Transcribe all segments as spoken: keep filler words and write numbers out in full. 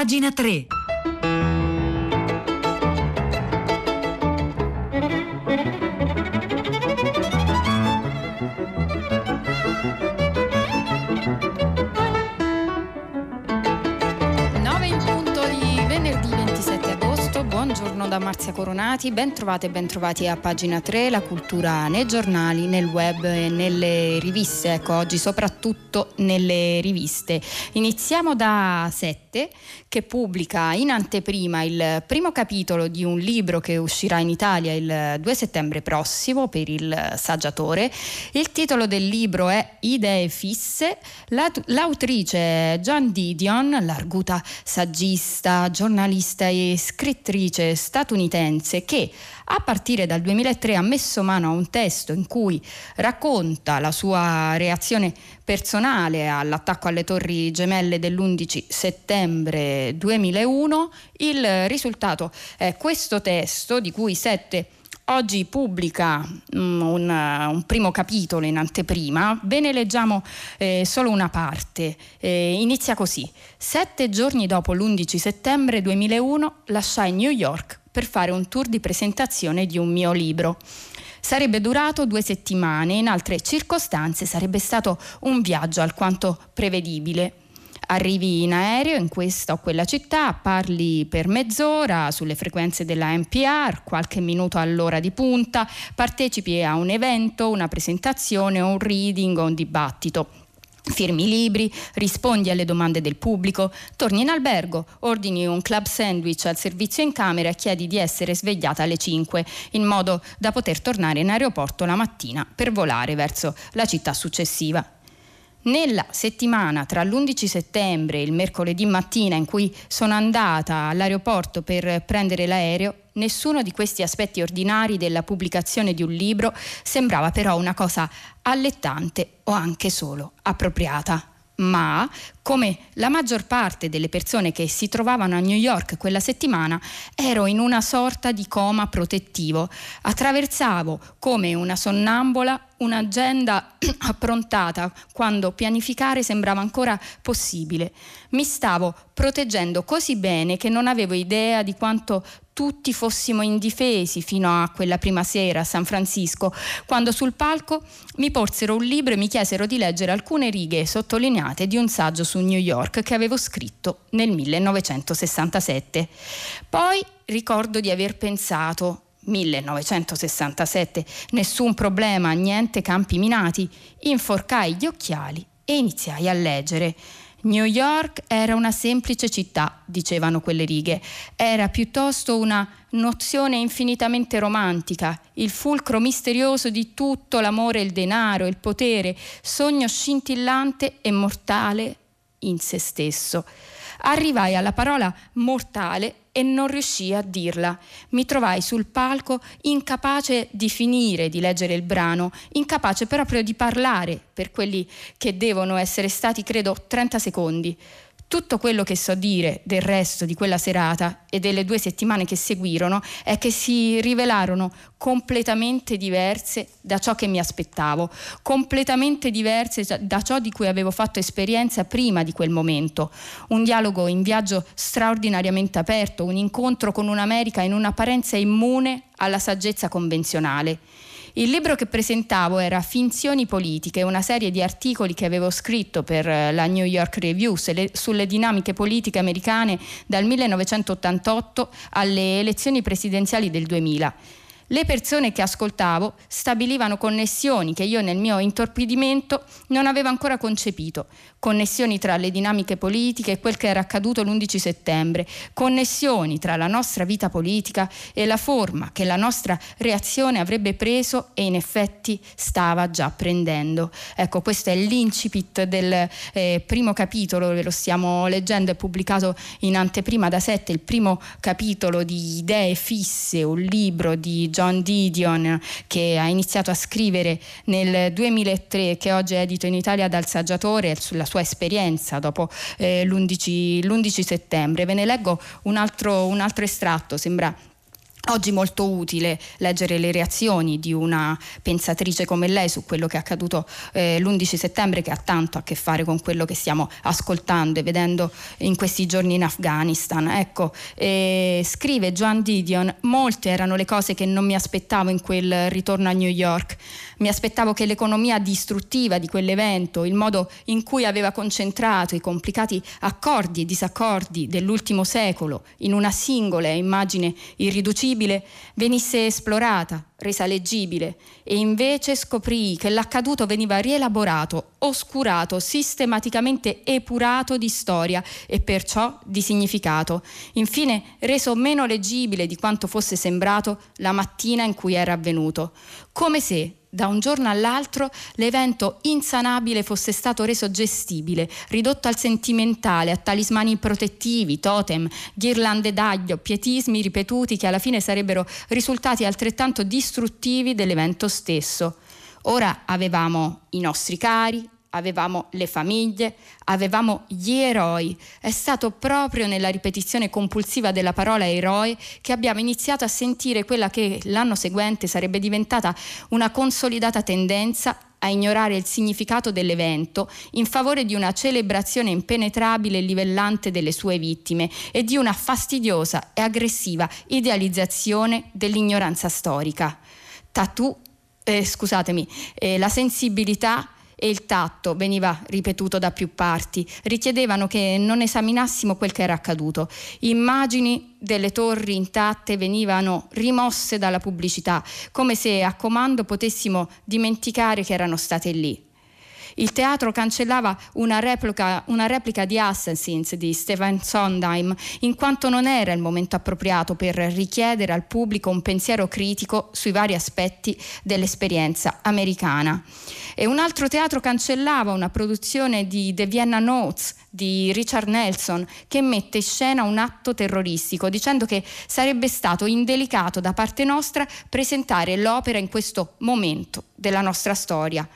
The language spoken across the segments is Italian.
Pagina tre. Buongiorno da Marzia Coronati, ben trovate e ben trovati a Pagina tre, la cultura nei giornali, nel web e nelle riviste, ecco oggi soprattutto nelle riviste. Iniziamo da Sette, che pubblica in anteprima il primo capitolo di un libro che uscirà in Italia il due settembre prossimo per Il Saggiatore. Il titolo del libro è Idee fisse, l'autrice Joan Didion, l'arguta saggista, giornalista e scrittrice statunitense che a partire dal duemilatré ha messo mano a un testo in cui racconta la sua reazione personale all'attacco alle torri gemelle dell'undici settembre duemilauno. Il risultato è questo testo di cui Sette oggi pubblica um, un, uh, un primo capitolo in anteprima. Ve ne leggiamo eh, solo una parte. Eh, inizia così. Sette giorni dopo l'undici settembre duemilauno lasciai New York per fare un tour di presentazione di un mio libro. Sarebbe durato due settimane, in altre circostanze sarebbe stato un viaggio alquanto prevedibile. Arrivi in aereo in questa o quella città, parli per mezz'ora sulle frequenze della N P R, qualche minuto all'ora di punta, partecipi a un evento, una presentazione, un reading o un dibattito. Firmi libri, rispondi alle domande del pubblico, torni in albergo, ordini un club sandwich al servizio in camera e chiedi di essere svegliata alle cinque, in modo da poter tornare in aeroporto la mattina per volare verso la città successiva. Nella settimana tra l'undici settembre e il mercoledì mattina in cui sono andata all'aeroporto per prendere l'aereo, nessuno di questi aspetti ordinari della pubblicazione di un libro sembrava però una cosa allettante o anche solo appropriata. Ma, come la maggior parte delle persone che si trovavano a New York quella settimana, ero in una sorta di coma protettivo. Attraversavo come una sonnambola un'agenda approntata quando pianificare sembrava ancora possibile. Mi stavo proteggendo così bene che non avevo idea di quanto tutti fossimo indifesi fino a quella prima sera a San Francisco, quando sul palco mi porsero un libro e mi chiesero di leggere alcune righe sottolineate di un saggio su New York che avevo scritto nel millenovecentosessantasette. Poi ricordo di aver pensato: millenovecentosessantasette, nessun problema, niente campi minati. Inforcai gli occhiali e iniziai a leggere. New York era una semplice città, dicevano quelle righe, era piuttosto una nozione infinitamente romantica, il fulcro misterioso di tutto, l'amore, il denaro, il potere, sogno scintillante e mortale in se stesso. Arrivai alla parola mortale e non riuscii a dirla. Mi trovai sul palco incapace di finire di leggere il brano, incapace proprio di parlare per quelli che devono essere stati, credo, trenta secondi. Tutto quello che so dire del resto di quella serata e delle due settimane che seguirono è che si rivelarono completamente diverse da ciò che mi aspettavo, completamente diverse da ciò di cui avevo fatto esperienza prima di quel momento. Un dialogo in viaggio straordinariamente aperto, un incontro con un'America in un'apparenza immune alla saggezza convenzionale. Il libro che presentavo era Finzioni politiche, una serie di articoli che avevo scritto per la New York Review sulle dinamiche politiche americane dal millenovecentottantotto alle elezioni presidenziali del duemila. Le persone che ascoltavo stabilivano connessioni che io nel mio intorpidimento non avevo ancora concepito, connessioni tra le dinamiche politiche e quel che era accaduto l'undici settembre, connessioni tra la nostra vita politica e la forma che la nostra reazione avrebbe preso e in effetti stava già prendendo. Ecco, questo è l'incipit del eh, primo capitolo, ve lo stiamo leggendo, è pubblicato in anteprima da Sette, il primo capitolo di Idee fisse, un libro di Joan Didion che ha iniziato a scrivere nel duemilatré, che oggi è edito in Italia dal Saggiatore, sulla sua esperienza dopo eh, l'undici settembre. Ve ne leggo un altro, un altro estratto, sembra Oggi è molto utile leggere le reazioni di una pensatrice come lei su quello che è accaduto eh, l'undici settembre, che ha tanto a che fare con quello che stiamo ascoltando e vedendo in questi giorni in Afghanistan. Ecco, eh, scrive Joan Didion: molte erano le cose che non mi aspettavo in quel ritorno a New York. Mi aspettavo che l'economia distruttiva di quell'evento, il modo in cui aveva concentrato i complicati accordi e disaccordi dell'ultimo secolo in una singola immagine irriducibile, venisse esplorata, resa leggibile, e invece scoprì che l'accaduto veniva rielaborato, oscurato, sistematicamente epurato di storia e perciò di significato, infine reso meno leggibile di quanto fosse sembrato la mattina in cui era avvenuto, come se da un giorno all'altro l'evento insanabile fosse stato reso gestibile, ridotto al sentimentale, a talismani protettivi, totem, ghirlande d'aglio, pietismi ripetuti che alla fine sarebbero risultati altrettanto distruttivi dell'evento stesso. Ora avevamo i nostri cari, avevamo le famiglie, avevamo gli eroi. È stato proprio nella ripetizione compulsiva della parola eroe che abbiamo iniziato a sentire quella che l'anno seguente sarebbe diventata una consolidata tendenza a ignorare il significato dell'evento in favore di una celebrazione impenetrabile e livellante delle sue vittime e di una fastidiosa e aggressiva idealizzazione dell'ignoranza storica. Tatù, eh, scusatemi, eh, la sensibilità e il tatto, veniva ripetuto da più parti, richiedevano che non esaminassimo quel che era accaduto. Immagini delle torri intatte venivano rimosse dalla pubblicità, come se a comando potessimo dimenticare che erano state lì. Il teatro cancellava una replica, una replica di Assassins di Stephen Sondheim, in quanto non era il momento appropriato per richiedere al pubblico un pensiero critico sui vari aspetti dell'esperienza americana. E un altro teatro cancellava una produzione di The Vienna Notes di Richard Nelson, che mette in scena un atto terroristico, dicendo che sarebbe stato indelicato da parte nostra presentare l'opera in questo momento della nostra storia.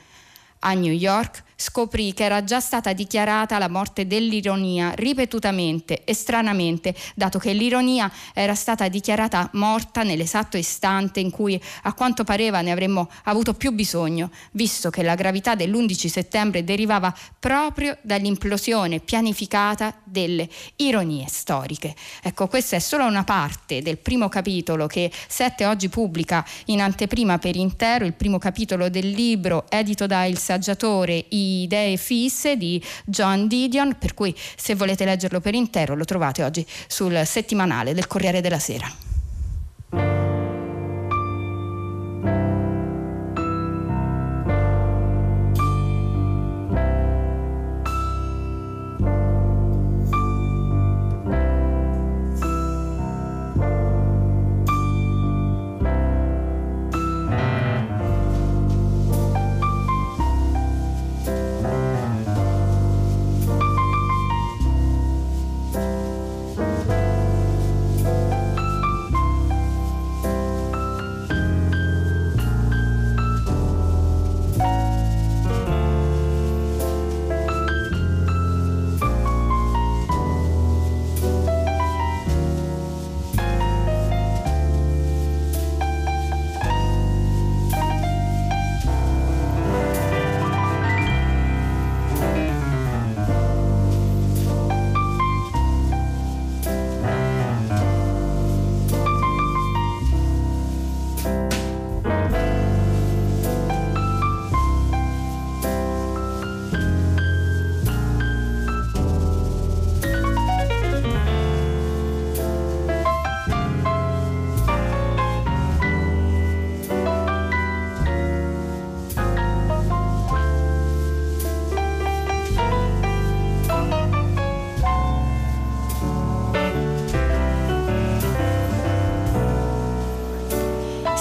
A New York scoprì che era già stata dichiarata la morte dell'ironia ripetutamente e stranamente, dato che l'ironia era stata dichiarata morta nell'esatto istante in cui, a quanto pareva, ne avremmo avuto più bisogno, visto che la gravità dell'undici settembre derivava proprio dall'implosione pianificata delle ironie storiche. Ecco, questa è solo una parte del primo capitolo che Sette oggi pubblica in anteprima per intero, il primo capitolo del libro edito da Il Saggiatore, Idee fisse di Joan Didion, per cui se volete leggerlo per intero lo trovate oggi sul settimanale del Corriere della Sera.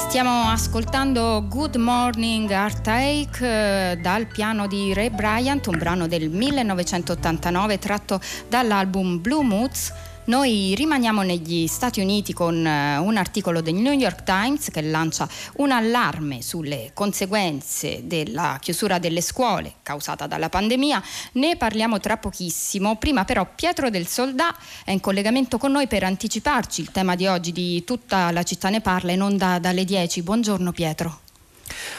Stiamo ascoltando Good Morning Heartache eh, dal piano di Ray Bryant, un brano del millenovecentottantanove tratto dall'album Blue Moods Noi rimaniamo negli Stati Uniti con un articolo del New York Times che lancia un allarme sulle conseguenze della chiusura delle scuole causata dalla pandemia. Ne parliamo tra pochissimo. Prima però Pietro Del Soldà è in collegamento con noi per anticiparci il tema di oggi di Tutta la città ne parla, in onda dalle dieci. Buongiorno Pietro.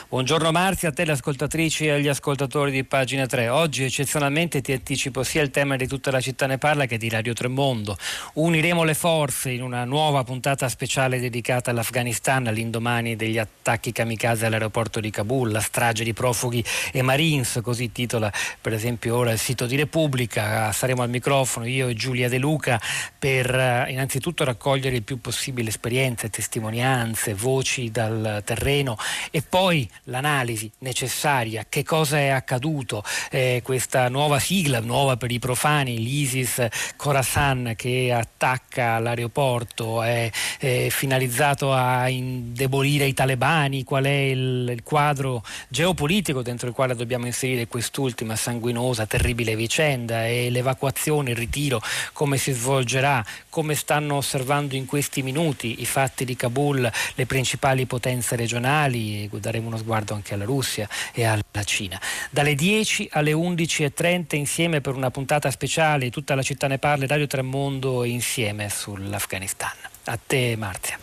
Buongiorno Marzia, a te le ascoltatrici e agli ascoltatori di Pagina tre. Oggi eccezionalmente ti anticipo sia il tema di Tutta la città ne parla che di Radio Tremondo. Uniremo le forze in una nuova puntata speciale dedicata all'Afghanistan all'indomani degli attacchi kamikaze all'aeroporto di Kabul, la strage di profughi e Marines, così titola per esempio ora il sito di Repubblica. Saremo al microfono io e Giulia De Luca per innanzitutto raccogliere il più possibile esperienze, testimonianze, voci dal terreno e poi l'analisi necessaria, che cosa è accaduto, eh, questa nuova sigla, nuova per i profani, l'ISIS Khorasan che attacca l'aeroporto, è, è finalizzato a indebolire i talebani, qual è il, il quadro geopolitico dentro il quale dobbiamo inserire quest'ultima sanguinosa, terribile vicenda, e l'evacuazione, il ritiro, come si svolgerà, come stanno osservando in questi minuti i fatti di Kabul le principali potenze regionali. Daremo uno sguardo anche alla Russia e alla Cina. Dalle dieci alle undici e trenta insieme per una puntata speciale Tutta la città ne parla, Radio Tremondo insieme sull'Afghanistan. A te Marzia.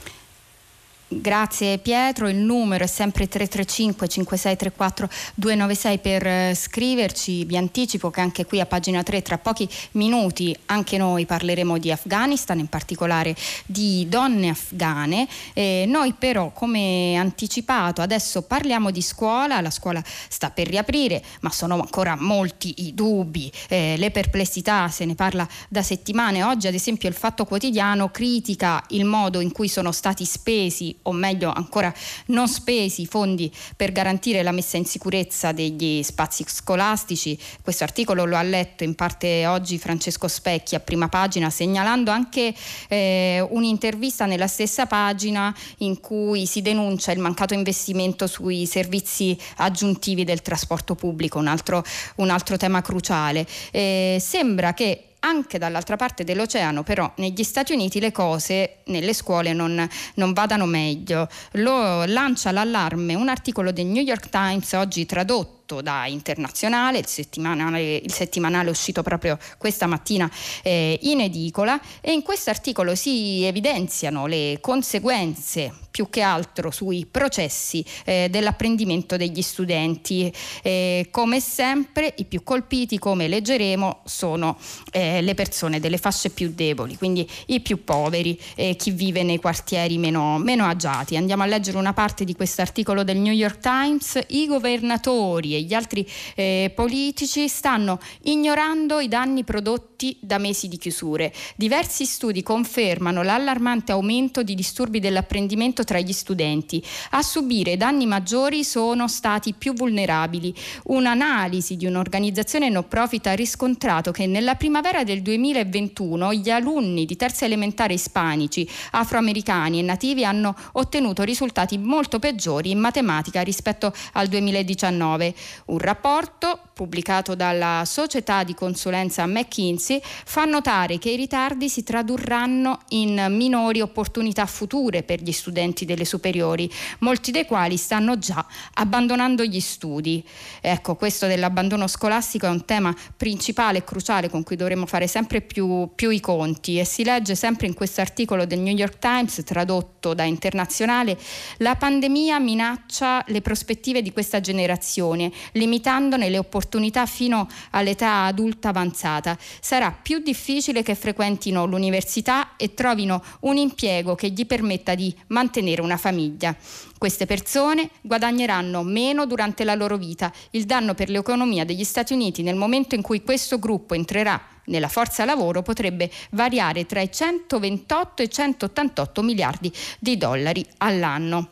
Grazie Pietro, il numero è sempre tre tre cinque cinque sei tre quattro due nove sei per scriverci. Vi anticipo che anche qui a Pagina tre tra pochi minuti anche noi parleremo di Afghanistan, in particolare di donne afghane. Eh, noi però, come anticipato, adesso parliamo di scuola. La scuola sta per riaprire, ma sono ancora molti i dubbi, eh, le perplessità, se ne parla da settimane. Oggi ad esempio il Fatto Quotidiano critica il modo in cui sono stati spesi, o meglio ancora non spesi, fondi per garantire la messa in sicurezza degli spazi scolastici. Questo articolo lo ha letto in parte oggi Francesco Specchi a Prima Pagina, segnalando anche eh, un'intervista nella stessa pagina in cui si denuncia il mancato investimento sui servizi aggiuntivi del trasporto pubblico, un altro, un altro tema cruciale. Eh, sembra che anche dall'altra parte dell'oceano, però, negli Stati Uniti le cose nelle scuole non, non vadano meglio. Lo lancia l'allarme un articolo del New York Times, oggi tradotto da Internazionale, il settimanale, il settimanale uscito proprio questa mattina eh, in edicola, e in questo articolo si evidenziano le conseguenze più che altro sui processi eh, dell'apprendimento degli studenti. Eh, come sempre i più colpiti, come leggeremo, sono eh, le persone delle fasce più deboli, quindi i più poveri, eh, chi vive nei quartieri meno, meno agiati. Andiamo a leggere una parte di questo articolo del New York Times. I governatori e gli altri eh, politici stanno ignorando i danni prodotti da mesi di chiusure. Diversi studi confermano l'allarmante aumento di disturbi dell'apprendimento tra gli studenti. A subire danni maggiori sono stati i più vulnerabili. Un'analisi di un'organizzazione no profit ha riscontrato che nella primavera del duemilaventuno gli alunni di terza elementare ispanici, afroamericani e nativi hanno ottenuto risultati molto peggiori in matematica rispetto al duemiladiciannove. Un rapporto pubblicato dalla società di consulenza McKinsey fa notare che i ritardi si tradurranno in minori opportunità future per gli studenti delle superiori, molti dei quali stanno già abbandonando gli studi. Ecco, questo dell'abbandono scolastico è un tema principale e cruciale con cui dovremo fare sempre più, più i conti, e si legge sempre in questo articolo del New York Times tradotto da Internazionale: la pandemia minaccia le prospettive di questa generazione, limitandone le opportunità fino all'età adulta avanzata. Sarà più difficile che frequentino l'università e trovino un impiego che gli permetta di mantenere una famiglia. Queste persone guadagneranno meno durante la loro vita. Il danno per l'economia degli Stati Uniti nel momento in cui questo gruppo entrerà nella forza lavoro potrebbe variare tra i centoventotto e i centottantotto miliardi di dollari all'anno.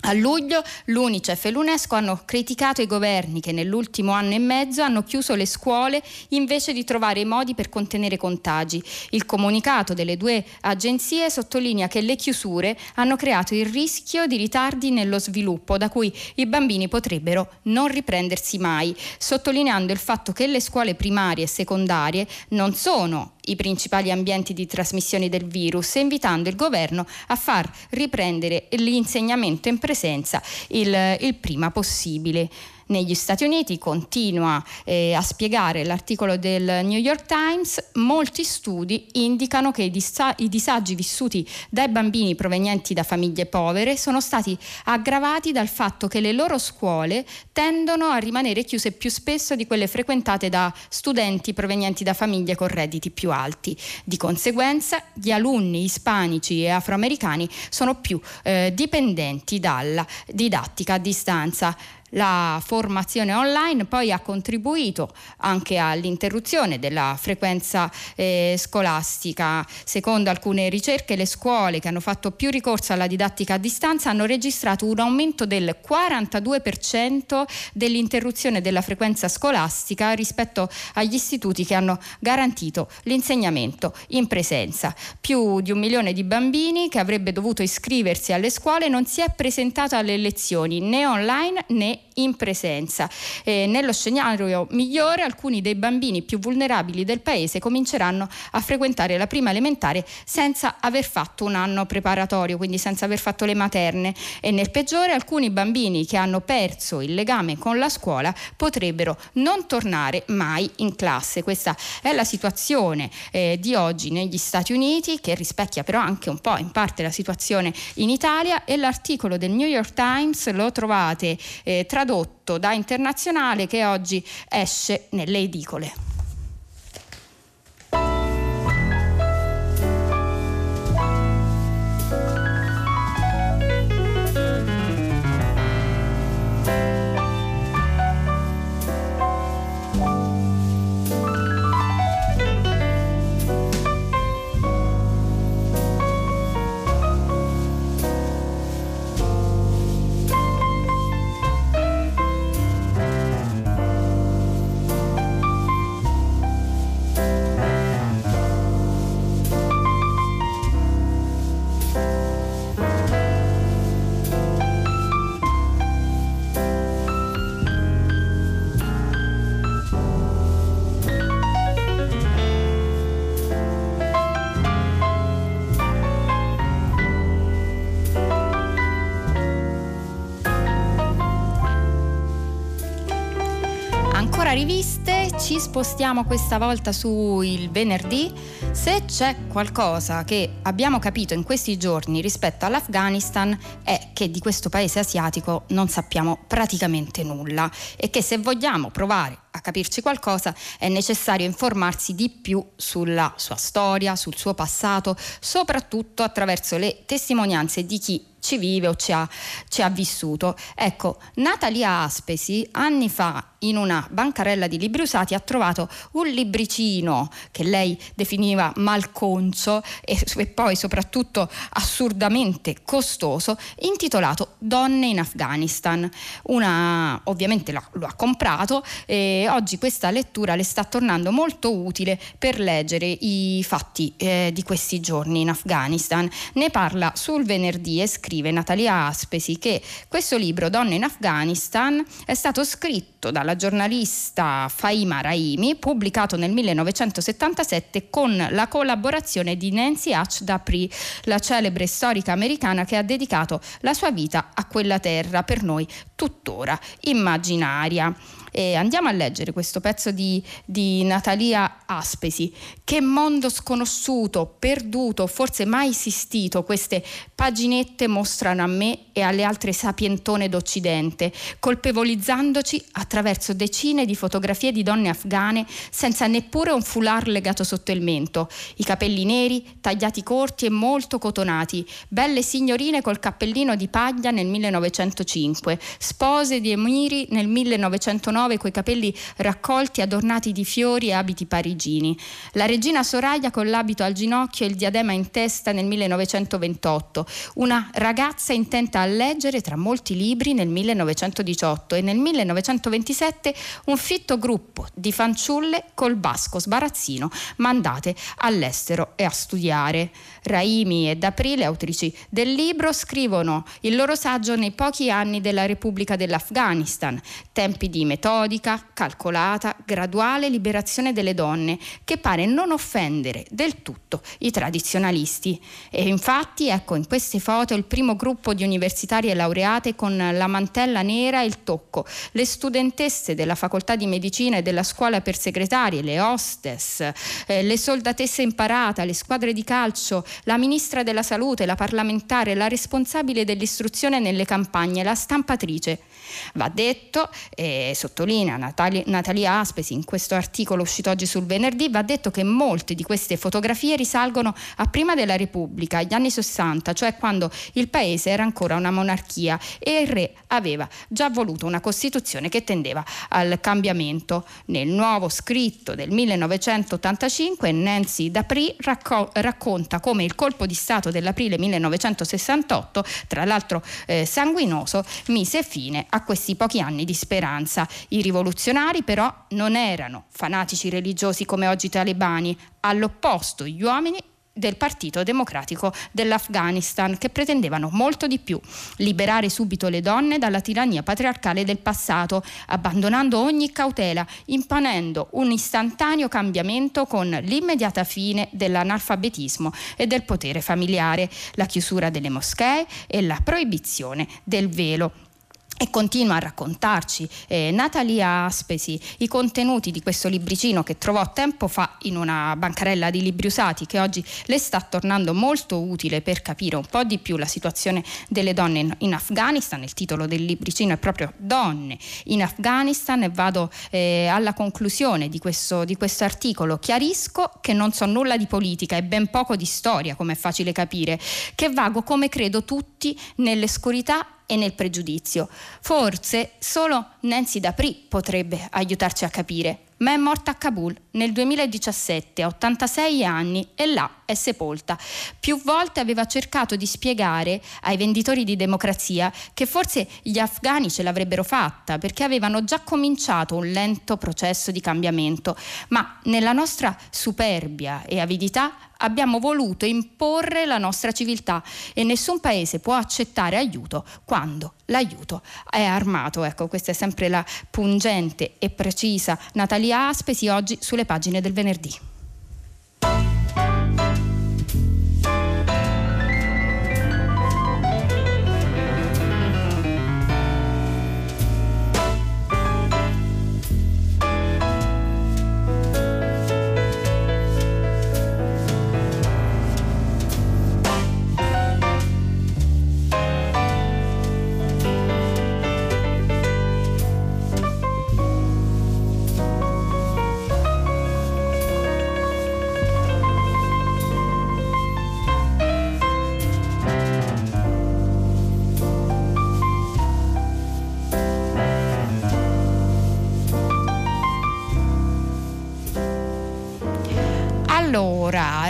A luglio l'UNICEF e l'UNESCO hanno criticato i governi che nell'ultimo anno e mezzo hanno chiuso le scuole invece di trovare i modi per contenere contagi. Il comunicato delle due agenzie sottolinea che le chiusure hanno creato il rischio di ritardi nello sviluppo, da cui i bambini potrebbero non riprendersi mai, sottolineando il fatto che le scuole primarie e secondarie non sono i principali ambienti di trasmissione del virus, invitando il governo a far riprendere l'insegnamento in presenza il, il prima possibile. Negli Stati Uniti, continua eh, a spiegare l'articolo del New York Times, molti studi indicano che i, disa- i disagi vissuti dai bambini provenienti da famiglie povere sono stati aggravati dal fatto che le loro scuole tendono a rimanere chiuse più spesso di quelle frequentate da studenti provenienti da famiglie con redditi più alti. Di conseguenza, gli alunni ispanici e afroamericani sono più eh, dipendenti dalla didattica a distanza. La formazione online poi ha contribuito anche all'interruzione della frequenza eh, scolastica. Secondo alcune ricerche, le scuole che hanno fatto più ricorso alla didattica a distanza hanno registrato un aumento del quarantadue per cento dell'interruzione della frequenza scolastica rispetto agli istituti che hanno garantito l'insegnamento in presenza. Più di un milione di bambini che avrebbe dovuto iscriversi alle scuole non si è presentato alle lezioni né online né in presenza. Eh, nello scenario migliore, alcuni dei bambini più vulnerabili del paese cominceranno a frequentare la prima elementare senza aver fatto un anno preparatorio, quindi senza aver fatto le materne, e nel peggiore alcuni bambini che hanno perso il legame con la scuola potrebbero non tornare mai in classe. Questa è la situazione eh, di oggi negli Stati Uniti, che rispecchia però anche un po' in parte la situazione in Italia, e l'articolo del New York Times lo trovate eh, tradotto da Internazionale, che oggi esce nelle edicole. Riviste, ci spostiamo questa volta su il venerdì. Se c'è qualcosa che abbiamo capito in questi giorni rispetto all'Afghanistan, è che di questo paese asiatico non sappiamo praticamente nulla, e che se vogliamo provare a capirci qualcosa è necessario informarsi di più sulla sua storia, sul suo passato, soprattutto attraverso le testimonianze di chi ci vive o ci ha, ci ha vissuto. Ecco, Natalia Aspesi anni fa in una bancarella di libri usati ha trovato un libricino che lei definiva malconcio e, e poi soprattutto assurdamente costoso, intitolato Donne in Afghanistan. Una, ovviamente lo, lo ha comprato, e oggi questa lettura le sta tornando molto utile per leggere i fatti eh, di questi giorni in Afghanistan. Ne parla sul venerdì e scrive Natalia Aspesi che questo libro, Donne in Afghanistan, è stato scritto dalla giornalista Fahima Rahimi, pubblicato nel millenovecentosettantasette con la collaborazione di Nancy Hatch Dupree, la celebre storica americana che ha dedicato la sua vita a quella terra per noi tuttora immaginaria. E andiamo a leggere questo pezzo di, di Natalia Aspesi. Che mondo sconosciuto, perduto, forse mai esistito, queste paginette mostrano a me e alle altre sapientone d'Occidente, colpevolizzandoci attraverso decine di fotografie di donne afghane senza neppure un foulard legato sotto il mento, i capelli neri, tagliati corti e molto cotonati, belle signorine col cappellino di paglia nel millenovecentocinque, spose di emiri nel millenovecentonove coi capelli raccolti, adornati di fiori e abiti parigini. La regina Soraya con l'abito al ginocchio e il diadema in testa nel millenovecentoventotto, una ragazza intenta a leggere tra molti libri nel millenovecentodiciotto, e nel millenovecentoventisette un fitto gruppo di fanciulle col basco sbarazzino mandate all'estero e a studiare. Rahimi e D'Aprile, autrici del libro, scrivono il loro saggio nei pochi anni della Repubblica dell'Afghanistan, tempi di metodi, metodica, calcolata, graduale liberazione delle donne che pare non offendere del tutto i tradizionalisti. E infatti, ecco, in queste foto il primo gruppo di universitarie laureate con la mantella nera e il tocco, le studentesse della facoltà di medicina e della scuola per segretarie, le hostess, eh, le soldatesse in parata, le squadre di calcio, la ministra della salute, la parlamentare, la responsabile dell'istruzione nelle campagne, la stampatrice. Va detto, e sottolinea Natali, Natalia Aspesi in questo articolo uscito oggi sul Venerdì, va detto che molte di queste fotografie risalgono a prima della Repubblica, agli anni sessanta, cioè quando il paese era ancora una monarchia e il re aveva già voluto una Costituzione che tendeva al cambiamento. Nel nuovo scritto del millenovecentottantacinque Nancy Dupree racco- racconta come il colpo di Stato dell'aprile millenovecentosessantotto, tra l'altro eh, sanguinoso, mise fine a questi pochi anni di speranza. I rivoluzionari però non erano fanatici religiosi come oggi i talebani, all'opposto gli uomini del Partito Democratico dell'Afghanistan, che pretendevano molto di più: liberare subito le donne dalla tirannia patriarcale del passato, abbandonando ogni cautela, imponendo un istantaneo cambiamento con l'immediata fine dell'analfabetismo e del potere familiare, la chiusura delle moschee e la proibizione del velo. E continua a raccontarci eh, Natalia Aspesi i contenuti di questo libricino che trovò tempo fa in una bancarella di libri usati, che oggi le sta tornando molto utile per capire un po' di più la situazione delle donne in, in Afghanistan. Il titolo del libricino è proprio Donne in Afghanistan, e vado eh, alla conclusione di questo, di questo articolo. Chiarisco che non so nulla di politica e ben poco di storia, come è facile capire, che vago come credo tutti nell'oscurità e nel pregiudizio. Forse solo Nancy Dupree potrebbe aiutarci a capire, ma è morta a Kabul nel duemiladiciassette a ottantasei anni e là è sepolta. Più volte aveva cercato di spiegare ai venditori di democrazia che forse gli afghani ce l'avrebbero fatta perché avevano già cominciato un lento processo di cambiamento, ma nella nostra superbia e avidità abbiamo voluto imporre la nostra civiltà e nessun paese può accettare aiuto quando l'aiuto è armato. Ecco, questa è sempre la pungente e precisa Natalia Aspesi oggi sulle pagine del Venerdì.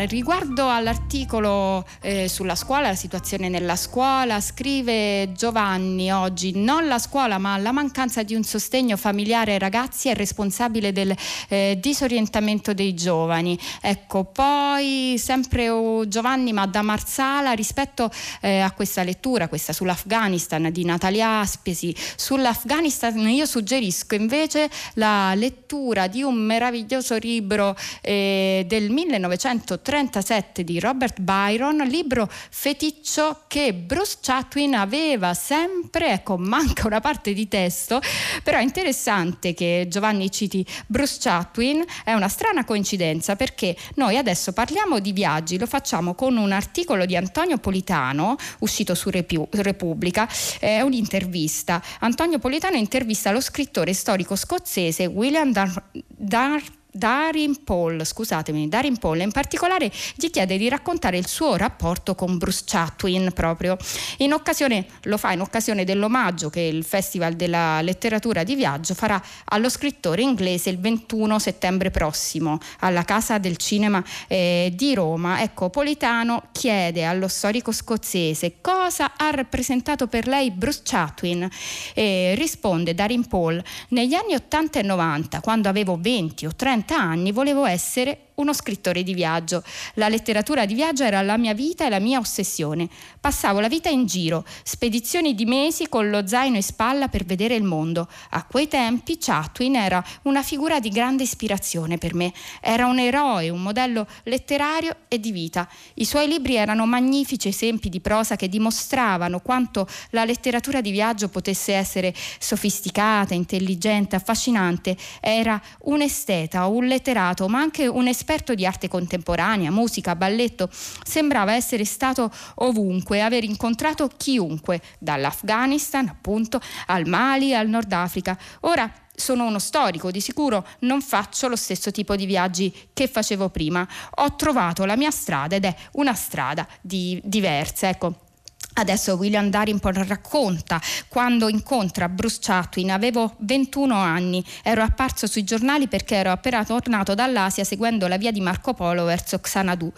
Riguardo all'articolo eh, sulla scuola, la situazione nella scuola, scrive Giovanni oggi: non la scuola ma la mancanza di un sostegno familiare ai ragazzi è responsabile del eh, disorientamento dei giovani. Ecco, poi sempre oh, Giovanni ma da Marsala, rispetto eh, a questa lettura, questa sull'Afghanistan di Natalia Aspesi, sull'Afghanistan io suggerisco invece la lettura di un meraviglioso libro eh, del millenovecentotrentasette di Robert Byron, libro feticcio che Bruce Chatwin aveva sempre. Ecco, manca una parte di testo, però è interessante che Giovanni citi Bruce Chatwin, è una strana coincidenza perché noi adesso parliamo di viaggi, lo facciamo con un articolo di Antonio Politano uscito su Repubblica, è un'intervista. Antonio Politano intervista lo scrittore storico scozzese William Dalrymple Dalrymple, scusatemi, Dalrymple, in particolare gli chiede di raccontare il suo rapporto con Bruce Chatwin, proprio in occasione, lo fa in occasione dell'omaggio che il Festival della Letteratura di Viaggio farà allo scrittore inglese il ventuno settembre prossimo alla Casa del Cinema eh, di Roma. Ecco, Politano chiede allo storico scozzese cosa ha rappresentato per lei Bruce Chatwin e risponde Dalrymple: negli anni ottanta e novanta, quando avevo venti o trenta anni, volevo essere uno scrittore di viaggio. La letteratura di viaggio era la mia vita e la mia ossessione. Passavo la vita in giro, spedizioni di mesi con lo zaino in spalla per vedere il mondo. A quei tempi Chatwin era una figura di grande ispirazione per me. Era un eroe, un modello letterario e di vita. I suoi libri erano magnifici esempi di prosa che dimostravano quanto la letteratura di viaggio potesse essere sofisticata, intelligente, affascinante. Era un esteta, un letterato, ma anche un esperto di arte contemporanea, musica, balletto. Sembrava essere stato ovunque, aver incontrato chiunque, dall'Afghanistan appunto al Mali al Nord Africa. Ora sono uno storico, di sicuro non faccio lo stesso tipo di viaggi che facevo prima. Ho trovato la mia strada ed è una strada di, diversa, ecco. Adesso William Dalrymple racconta quando incontra Bruce Chatwin. Avevo ventuno anni, ero apparso sui giornali perché ero appena tornato dall'Asia seguendo la via di Marco Polo verso Xanadu.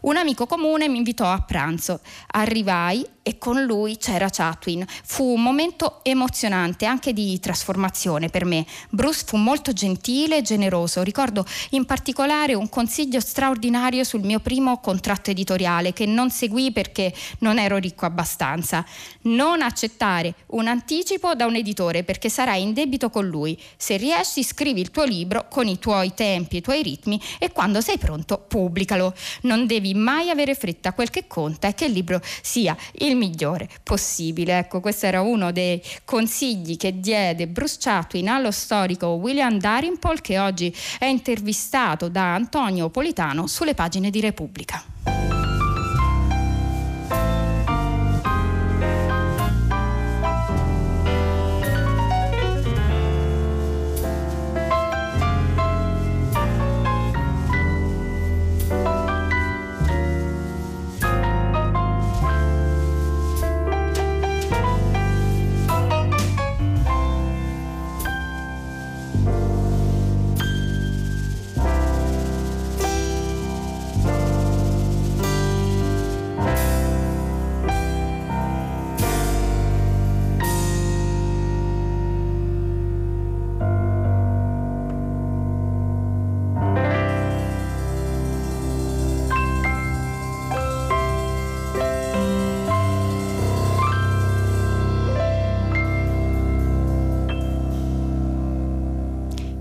Un amico comune mi invitò a pranzo. Arrivai e con lui c'era Chatwin. Fu un momento emozionante, anche di trasformazione per me. Bruce fu molto gentile e generoso. Ricordo in particolare un consiglio straordinario sul mio primo contratto editoriale che non seguì perché non ero ricco abbastanza. Abbastanza. Non accettare un anticipo da un editore perché sarai in debito con lui. Se riesci, scrivi il tuo libro con i tuoi tempi e i tuoi ritmi e quando sei pronto pubblicalo. Non devi mai avere fretta, quel che conta è che il libro sia il migliore possibile. Ecco, questo era uno dei consigli che diede Bruce Chatwin allo storico William Dalrymple, che oggi è intervistato da Antonio Politano sulle pagine di Repubblica.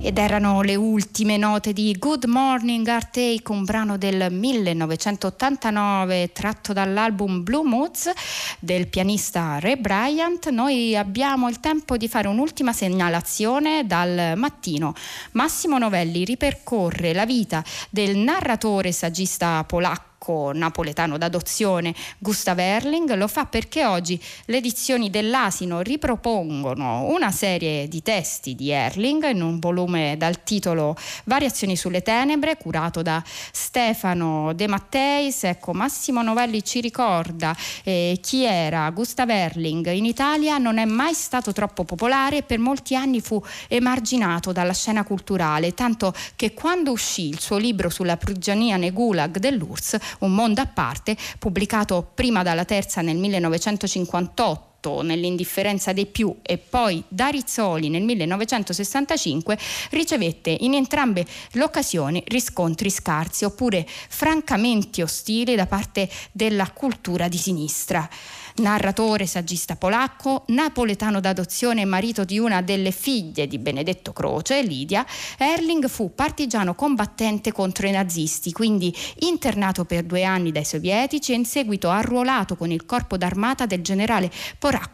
Ed erano le ultime note di Good Morning Heartache, un brano del millenovecentottantanove tratto dall'album Blue Moods del pianista Ray Bryant. Noi abbiamo il tempo di fare un'ultima segnalazione dal mattino. Massimo Novelli ripercorre la vita del narratore e saggista polacco napoletano d'adozione Gustav Herling. Lo fa perché oggi le edizioni dell'Asino ripropongono una serie di testi di Herling in un volume dal titolo Variazioni sulle tenebre, curato da Stefano De Matteis. Ecco, Massimo Novelli ci ricorda eh, chi era Gustav Herling. In Italia non è mai stato troppo popolare e per molti anni fu emarginato dalla scena culturale, tanto che quando uscì il suo libro sulla prigionia nei gulag dell'U R S S, Un mondo a parte, pubblicato prima dalla Terza nel millenovecentocinquantotto nell'indifferenza dei più e poi da Rizzoli nel millenovecentosessantacinque, ricevette in entrambe le occasioni riscontri scarsi oppure francamente ostili da parte della cultura di sinistra. Narratore, saggista polacco, napoletano d'adozione e marito di una delle figlie di Benedetto Croce, Lidia, Herling fu partigiano combattente contro i nazisti, quindi internato per due anni dai sovietici e in seguito arruolato con il corpo d'armata del generale polacco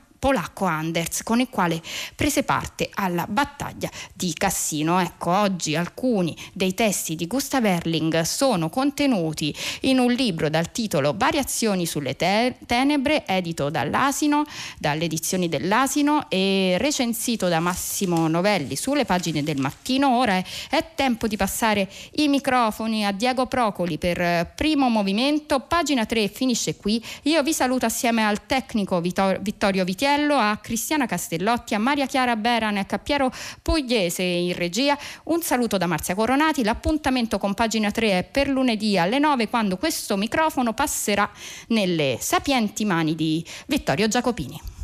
Anders, con il quale prese parte alla battaglia di Cassino. Ecco, oggi alcuni dei testi di Gustav Herling sono contenuti in un libro dal titolo Variazioni sulle te- tenebre, edito dall'Asino, dalle edizioni dell'Asino e recensito da Massimo Novelli sulle pagine del mattino. Ora è, è tempo di passare i microfoni a Diego Procoli per Primo Movimento. Pagina tre finisce qui. Io vi saluto assieme al tecnico Vittor- Vittorio Vitiello, a Cristiana Castellotti, a Maria Chiara Beranek, a Piero Pugliese in regia. Un saluto da Marzia Coronati. L'appuntamento con Pagina tre è per lunedì alle nove, quando questo microfono passerà nelle sapienti mani di Vittorio Giacopini.